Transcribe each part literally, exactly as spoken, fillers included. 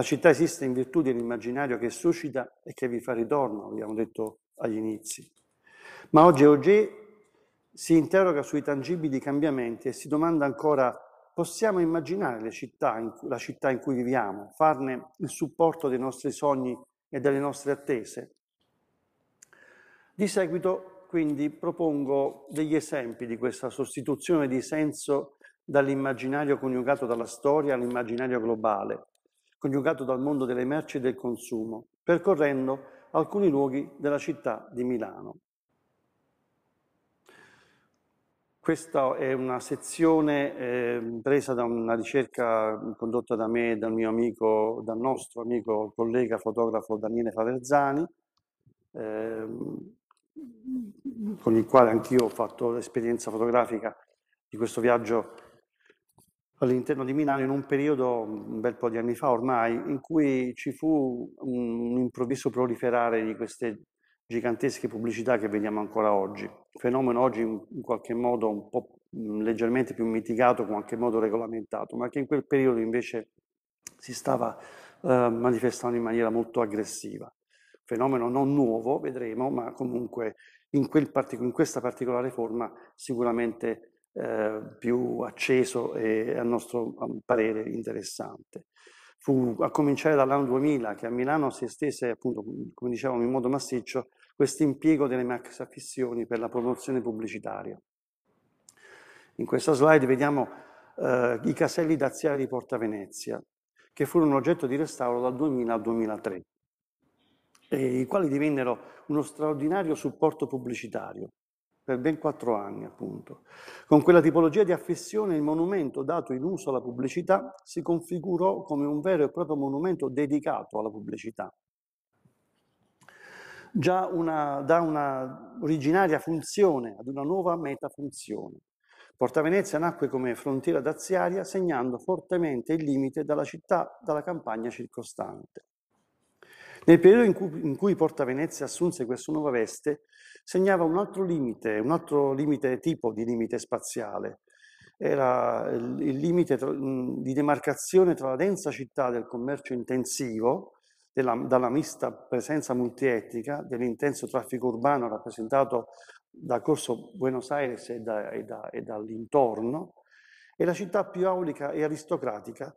La città esiste in virtù dell'immaginario che suscita e che vi fa ritorno, abbiamo detto agli inizi. Ma oggi Auger si interroga sui tangibili cambiamenti e si domanda ancora: possiamo immaginare le città in cui, la città in cui viviamo, farne il supporto dei nostri sogni e delle nostre attese? Di seguito, quindi, propongo degli esempi di questa sostituzione di senso dall'immaginario coniugato dalla storia all'immaginario globale, congiungato dal mondo delle merci e del consumo, percorrendo alcuni luoghi della città di Milano. Questa è una sezione eh, presa da una ricerca condotta da me e dal mio amico, dal nostro amico collega fotografo Daniele Faverzani, eh, con il quale anch'io ho fatto l'esperienza fotografica di questo viaggio all'interno di Milano, in un periodo, un bel po' di anni fa ormai, in cui ci fu un improvviso proliferare di queste gigantesche pubblicità che vediamo ancora oggi. Fenomeno oggi in qualche modo un po' leggermente più mitigato, in qualche modo regolamentato, ma che in quel periodo invece si stava eh, manifestando in maniera molto aggressiva. Fenomeno non nuovo, vedremo, ma comunque in, quel partic- in questa particolare forma sicuramente Eh, più acceso e a nostro parere interessante. Fu a cominciare dall'anno duemila che a Milano si estese, appunto, come dicevamo, in modo massiccio questo impiego delle maxafissioni per la promozione pubblicitaria. In questa slide vediamo eh, i caselli daziari di Porta Venezia, che furono oggetto di restauro dal duemila al duemilatré, e i quali divennero uno straordinario supporto pubblicitario per ben quattro anni, appunto. Con quella tipologia di affissione, il monumento dato in uso alla pubblicità si configurò come un vero e proprio monumento dedicato alla pubblicità. Già una, da una originaria funzione ad una nuova metafunzione. Porta Venezia nacque come frontiera daziaria, segnando fortemente il limite dalla città, dalla campagna circostante. Nel periodo in cui, in cui Porta Venezia assunse questa nuova veste, segnava un altro limite, un altro limite tipo di limite spaziale. Era il limite di demarcazione tra la densa città del commercio intensivo, della, dalla mista presenza multietnica, dell'intenso traffico urbano rappresentato da Corso Buenos Aires e, da, e, da, e dall'intorno, e la città più aulica e aristocratica,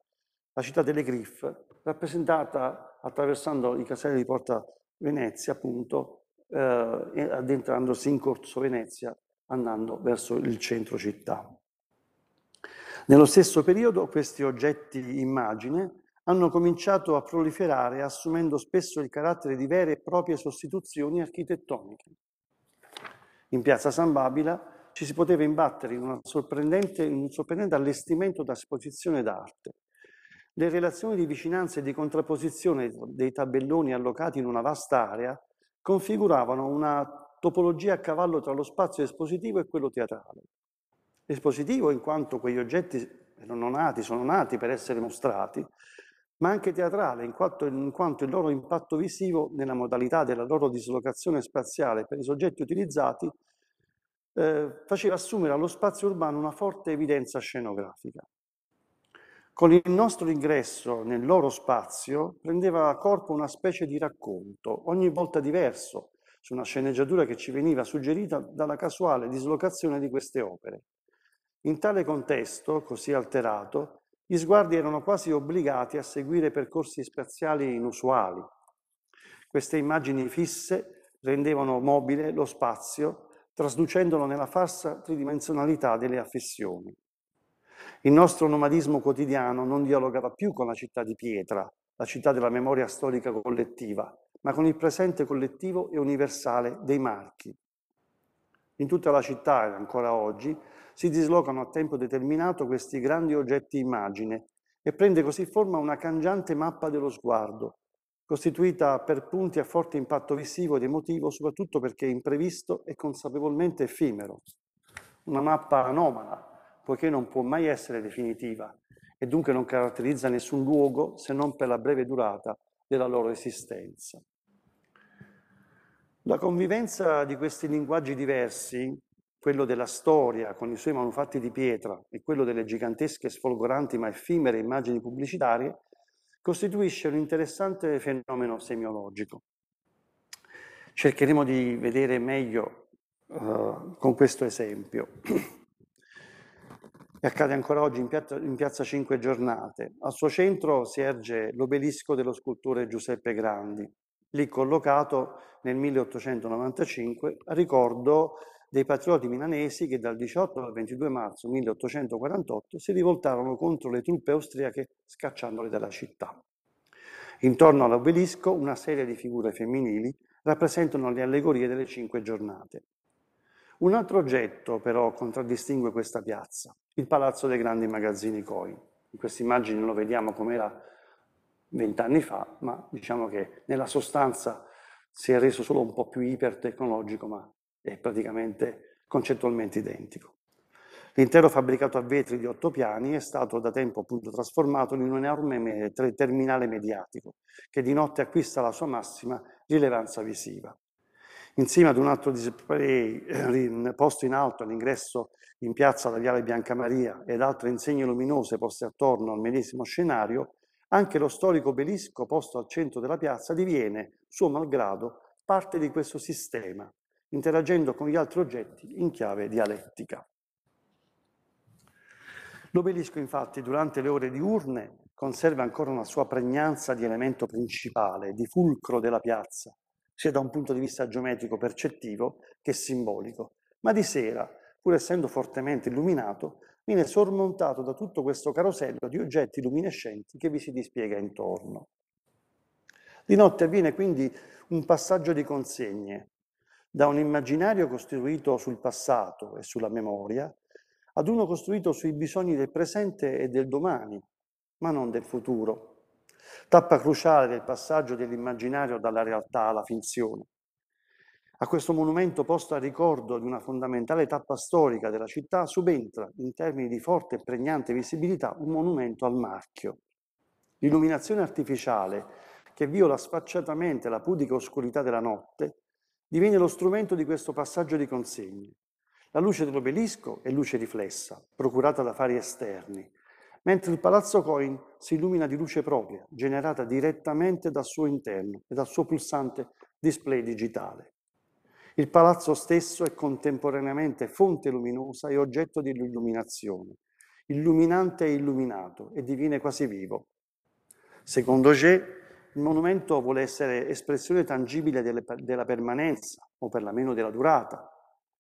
la città delle griffe, rappresentata attraversando i caselli di Porta Venezia, appunto, eh, addentrandosi in Corso Venezia, andando verso il centro città. Nello stesso periodo questi oggetti immagine hanno cominciato a proliferare, assumendo spesso il carattere di vere e proprie sostituzioni architettoniche. In piazza San Babila ci si poteva imbattere in, una sorprendente, in un sorprendente allestimento da esposizione d'arte. Le relazioni di vicinanza e di contrapposizione dei tabelloni allocati in una vasta area configuravano una topologia a cavallo tra lo spazio espositivo e quello teatrale. Espositivo in quanto quegli oggetti erano nati, sono nati per essere mostrati, ma anche teatrale in quanto, in quanto il loro impatto visivo nella modalità della loro dislocazione spaziale per i soggetti utilizzati eh, faceva assumere allo spazio urbano una forte evidenza scenografica. Con il nostro ingresso nel loro spazio prendeva corpo una specie di racconto, ogni volta diverso, su una sceneggiatura che ci veniva suggerita dalla casuale dislocazione di queste opere. In tale contesto, così alterato, gli sguardi erano quasi obbligati a seguire percorsi spaziali inusuali. Queste immagini fisse rendevano mobile lo spazio, trasducendolo nella falsa tridimensionalità delle affissioni. Il nostro nomadismo quotidiano non dialogava più con la città di pietra, la città della memoria storica collettiva, ma con il presente collettivo e universale dei marchi. In tutta la città, e ancora oggi, si dislocano a tempo determinato questi grandi oggetti immagine e prende così forma una cangiante mappa dello sguardo, costituita per punti a forte impatto visivo ed emotivo, soprattutto perché imprevisto e consapevolmente effimero. Una mappa anomala, poiché non può mai essere definitiva e dunque non caratterizza nessun luogo se non per la breve durata della loro esistenza. La convivenza di questi linguaggi diversi, quello della storia con i suoi manufatti di pietra e quello delle gigantesche, sfolgoranti ma effimere immagini pubblicitarie, costituisce un interessante fenomeno semiologico. Cercheremo di vedere meglio uh, con questo esempio. E accade ancora oggi in piazza, in piazza Cinque Giornate. Al suo centro si erge l'obelisco dello scultore Giuseppe Grandi, lì collocato nel milleottocentonovantacinque, a ricordo dei patrioti milanesi che dal diciotto al ventidue marzo milleottocentoquarantotto si rivoltarono contro le truppe austriache scacciandole dalla città. Intorno all'obelisco una serie di figure femminili rappresentano le allegorie delle Cinque Giornate. Un altro oggetto però contraddistingue questa piazza, il Palazzo dei Grandi Magazzini Coin. In queste immagini lo vediamo come era vent'anni fa, ma diciamo che nella sostanza si è reso solo un po' più ipertecnologico, ma è praticamente concettualmente identico. L'intero fabbricato a vetri di otto piani è stato da tempo appunto trasformato in un enorme terminale mediatico che di notte acquista la sua massima rilevanza visiva. Insieme ad un altro display posto in alto all'ingresso in piazza da Viale Biancamaria ed altre insegne luminose poste attorno al medesimo scenario, anche lo storico obelisco posto al centro della piazza diviene, suo malgrado, parte di questo sistema, interagendo con gli altri oggetti in chiave dialettica. L'obelisco, infatti, durante le ore diurne conserva ancora una sua pregnanza di elemento principale, di fulcro della piazza, sia da un punto di vista geometrico percettivo che simbolico, ma di sera, pur essendo fortemente illuminato, viene sormontato da tutto questo carosello di oggetti luminescenti che vi si dispiega intorno. Di notte avviene quindi un passaggio di consegne, da un immaginario costruito sul passato e sulla memoria, ad uno costruito sui bisogni del presente e del domani, ma non del futuro. Tappa cruciale del passaggio dell'immaginario dalla realtà alla finzione. A questo monumento posto a ricordo di una fondamentale tappa storica della città subentra, in termini di forte e pregnante visibilità, un monumento al marchio. L'illuminazione artificiale, che viola sfacciatamente la pudica oscurità della notte, diviene lo strumento di questo passaggio di consegne. La luce dell'obelisco è luce riflessa, procurata da fari esterni, mentre il Palazzo Coin si illumina di luce propria, generata direttamente dal suo interno e dal suo pulsante display digitale. Il palazzo stesso è contemporaneamente fonte luminosa e oggetto di illuminazione, illuminante e illuminato, e diviene quasi vivo. Secondo Gehry, il monumento vuole essere espressione tangibile delle, della permanenza, o perlomeno della durata.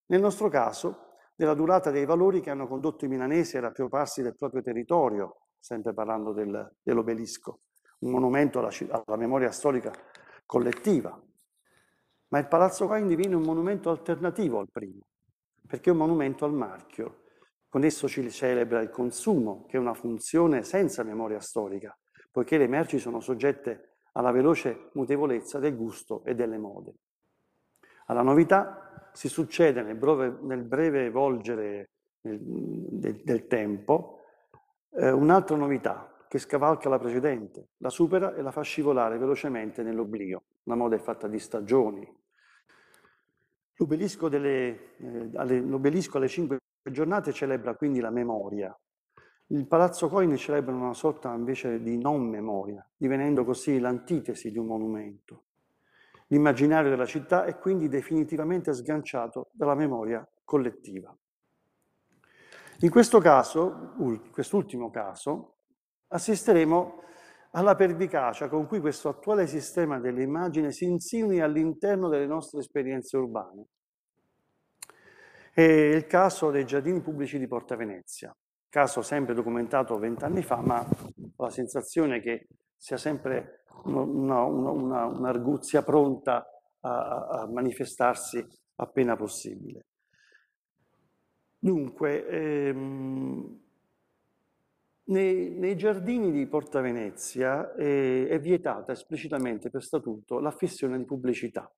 Nel nostro caso, della durata dei valori che hanno condotto i milanesi a riappropriarsi del proprio territorio, sempre parlando del, dell'obelisco, un monumento alla, alla memoria storica collettiva. Ma il Palazzo Coin diviene un monumento alternativo al primo, perché è un monumento al marchio. Con esso ci celebra il consumo, che è una funzione senza memoria storica, poiché le merci sono soggette alla veloce mutevolezza del gusto e delle mode. Alla novità si succede nel breve, nel breve volgere del, del, del tempo eh, un'altra novità che scavalca la precedente, la supera e la fa scivolare velocemente nell'oblio. La moda è fatta di stagioni. L'obelisco, delle, eh, alle, l'obelisco alle Cinque Giornate celebra quindi la memoria. Il Palazzo Coin celebra una sorta invece di non memoria, divenendo così l'antitesi di un monumento. L'immaginario della città è quindi definitivamente sganciato dalla memoria collettiva. In questo caso, quest'ultimo caso, assisteremo alla pervicacia con cui questo attuale sistema dell'immagine si insinui all'interno delle nostre esperienze urbane. È il caso dei giardini pubblici di Porta Venezia, caso sempre documentato vent'anni fa, ma ho la sensazione che sia sempre un'arguzia una, una, una pronta a, a manifestarsi appena possibile. Dunque, ehm, nei, nei giardini di Porta Venezia eh, è vietata esplicitamente per statuto l'affissione di pubblicità.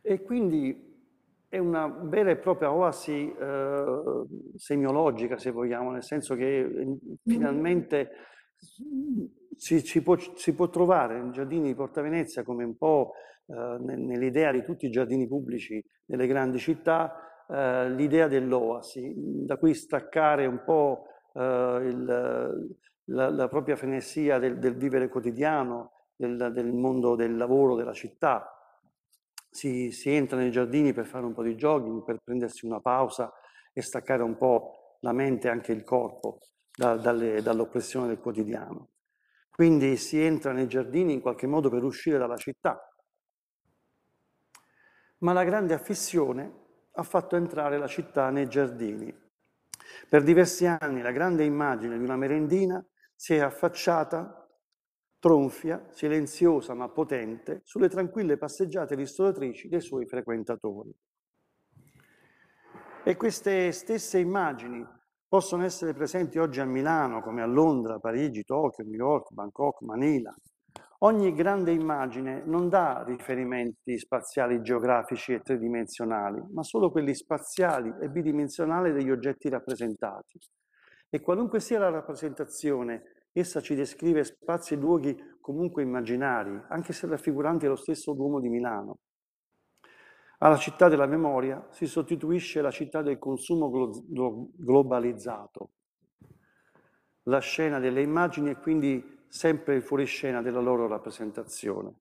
E quindi è una vera e propria oasi eh, semiologica, se vogliamo, nel senso che eh, finalmente Si, si, può, si può trovare nei giardini di Porta Venezia, come un po' eh, nell'idea di tutti i giardini pubblici delle grandi città, eh, l'idea dell'oasi, da cui staccare un po' eh, il, la, la propria frenesia del, del vivere quotidiano, del, del mondo del lavoro, della città. Si, si entra nei giardini per fare un po' di jogging, per prendersi una pausa e staccare un po' la mente e anche il corpo da, dalle, dall'oppressione del quotidiano. Quindi si entra nei giardini in qualche modo per uscire dalla città. Ma la grande affissione ha fatto entrare la città nei giardini. Per diversi anni la grande immagine di una merendina si è affacciata, tronfia, silenziosa ma potente, sulle tranquille passeggiate ristoratrici dei suoi frequentatori. E queste stesse immagini possono essere presenti oggi a Milano, come a Londra, Parigi, Tokyo, New York, Bangkok, Manila. Ogni grande immagine non dà riferimenti spaziali geografici e tridimensionali, ma solo quelli spaziali e bidimensionali degli oggetti rappresentati. E qualunque sia la rappresentazione, essa ci descrive spazi e luoghi comunque immaginari, anche se raffiguranti lo stesso Duomo di Milano. Alla città della memoria si sostituisce la città del consumo glo- globalizzato. La scena delle immagini è quindi sempre il fuoriscena della loro rappresentazione.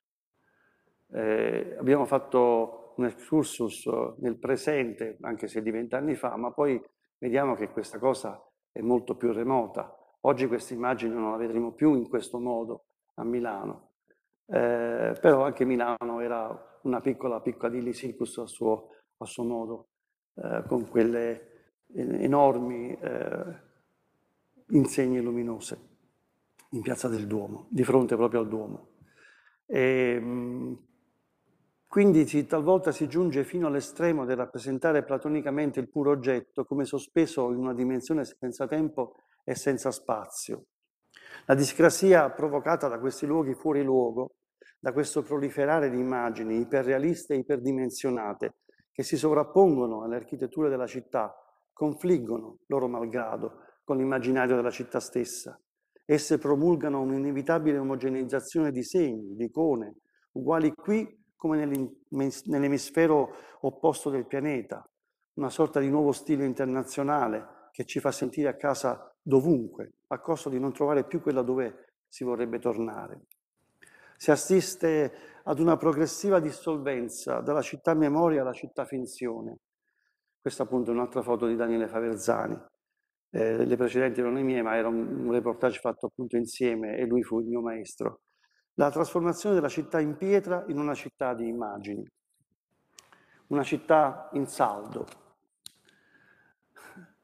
Eh, abbiamo fatto un excursus nel presente, anche se di vent'anni fa, ma poi vediamo che questa cosa è molto più remota. Oggi questa immagine non la vedremo più in questo modo a Milano, eh, però anche Milano era una piccola Piccadilly Circus a suo, a suo modo, eh, con quelle enormi eh, insegne luminose in piazza del Duomo, di fronte proprio al Duomo. E, mh, quindi si, talvolta si giunge fino all'estremo del rappresentare platonicamente il puro oggetto come sospeso in una dimensione senza tempo e senza spazio. La discrasia provocata da questi luoghi fuori luogo, da questo proliferare di immagini iperrealiste e iperdimensionate che si sovrappongono alle architetture della città, confliggono, loro malgrado, con l'immaginario della città stessa. Esse promulgano un'inevitabile omogeneizzazione di segni, di icone, uguali qui come nell'emisfero opposto del pianeta, una sorta di nuovo stile internazionale che ci fa sentire a casa dovunque, a costo di non trovare più quella dove si vorrebbe tornare. Si assiste ad una progressiva dissolvenza dalla città memoria alla città finzione. Questa appunto è un'altra foto di Daniele Faverzani. Eh, le precedenti erano le mie, ma era un reportage fatto appunto insieme e lui fu il mio maestro. La trasformazione della città in pietra in una città di immagini. Una città in saldo.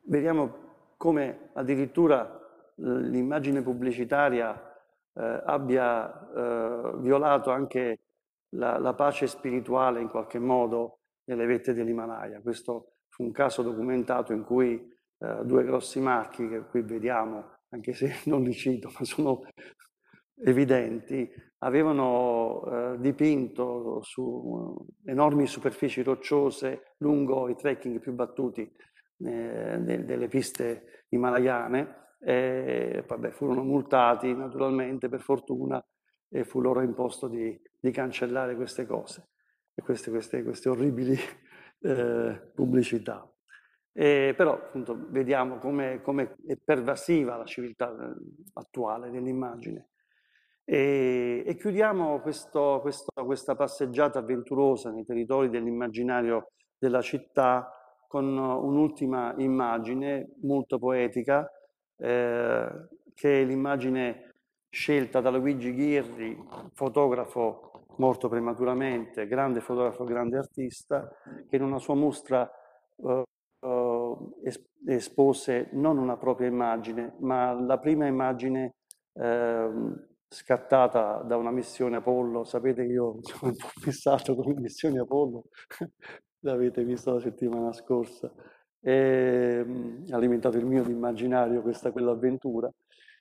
Vediamo come addirittura l'immagine pubblicitaria eh, abbia eh, violato anche la, la pace spirituale in qualche modo nelle vette dell'Himalaya. Questo fu un caso documentato in cui eh, due grossi marchi, che qui vediamo, anche se non li cito, ma sono evidenti, avevano eh, dipinto su enormi superfici rocciose lungo i trekking più battuti delle piste himalayane e vabbè, furono multati naturalmente, per fortuna, e fu loro imposto di, di cancellare queste cose, queste, queste, queste orribili eh, pubblicità. E, però appunto vediamo come è pervasiva la civiltà attuale dell'immagine. E, e chiudiamo questo, questo, questa passeggiata avventurosa nei territori dell'immaginario della città con un'ultima immagine molto poetica, eh, che è l'immagine scelta da Luigi Ghirri, fotografo morto prematuramente, grande fotografo, grande artista, che in una sua mostra eh, espose non una propria immagine, ma la prima immagine eh, scattata da una missione Apollo. Sapete che io ho un po' fissato con le missioni Apollo, l'avete visto la settimana scorsa, e um, ha alimentato il mio immaginario questa quell'avventura,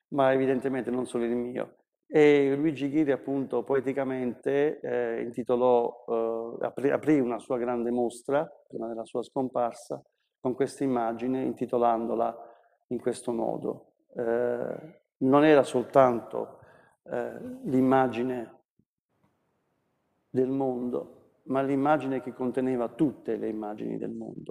ma evidentemente non solo il mio. E Luigi Ghirri appunto poeticamente eh, intitolò, eh, apri, aprì una sua grande mostra prima della sua scomparsa con questa immagine, intitolandola in questo modo. Eh, non era soltanto eh, l'immagine del mondo, ma l'immagine che conteneva tutte le immagini del mondo.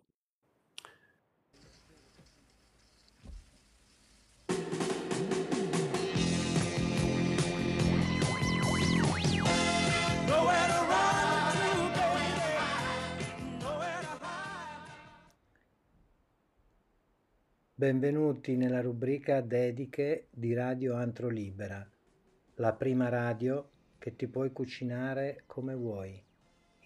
Benvenuti nella rubrica Dediche di Radio Antro Libera, la prima radio che ti puoi cucinare come vuoi,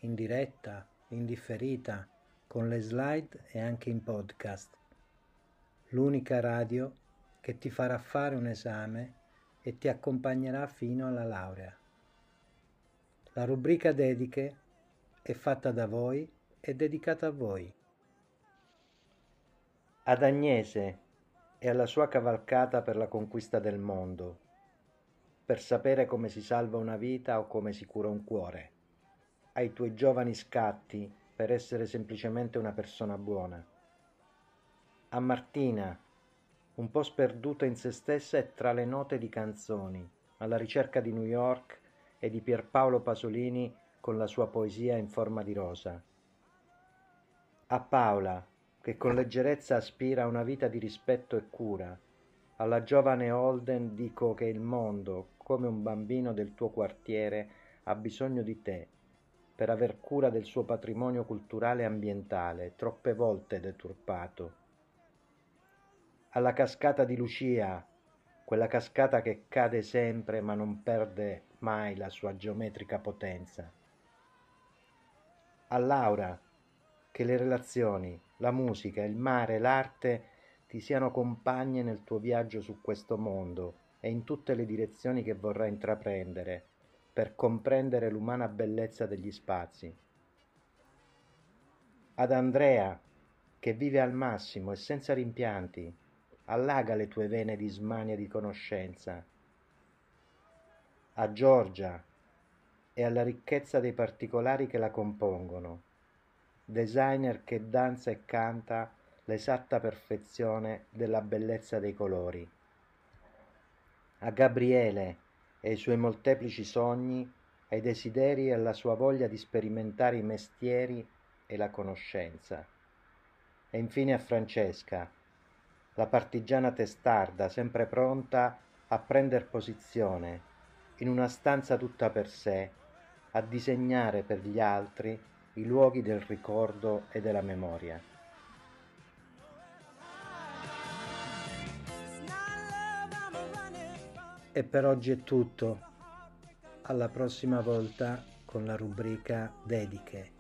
in diretta, in differita, con le slide e anche in podcast. L'unica radio che ti farà fare un esame e ti accompagnerà fino alla laurea. La rubrica Dediche è fatta da voi e dedicata a voi. Ad Agnese e alla sua cavalcata per la conquista del mondo, per sapere come si salva una vita o come si cura un cuore, ai tuoi giovani scatti per essere semplicemente una persona buona. A Martina, un po' sperduta in se stessa e tra le note di canzoni, alla ricerca di New York e di Pierpaolo Pasolini con la sua poesia in forma di rosa. A Paola, che con leggerezza aspira a una vita di rispetto e cura. Alla giovane Holden dico che il mondo, come un bambino del tuo quartiere, ha bisogno di te per aver cura del suo patrimonio culturale e ambientale, troppe volte deturpato. Alla cascata di Lucia, quella cascata che cade sempre ma non perde mai la sua geometrica potenza. A Laura, che le relazioni, la musica, il mare, l'arte ti siano compagne nel tuo viaggio su questo mondo e in tutte le direzioni che vorrai intraprendere per comprendere l'umana bellezza degli spazi. Ad Andrea, che vive al massimo e senza rimpianti, allaga le tue vene di smania di conoscenza. A Giorgia e alla ricchezza dei particolari che la compongono, designer che danza e canta l'esatta perfezione della bellezza dei colori. A Gabriele e ai suoi molteplici sogni, ai desideri e alla sua voglia di sperimentare i mestieri e la conoscenza. E infine a Francesca, la partigiana testarda sempre pronta a prender posizione in una stanza tutta per sé, a disegnare per gli altri i luoghi del ricordo e della memoria. E per oggi è tutto. Alla prossima volta con la rubrica Dediche.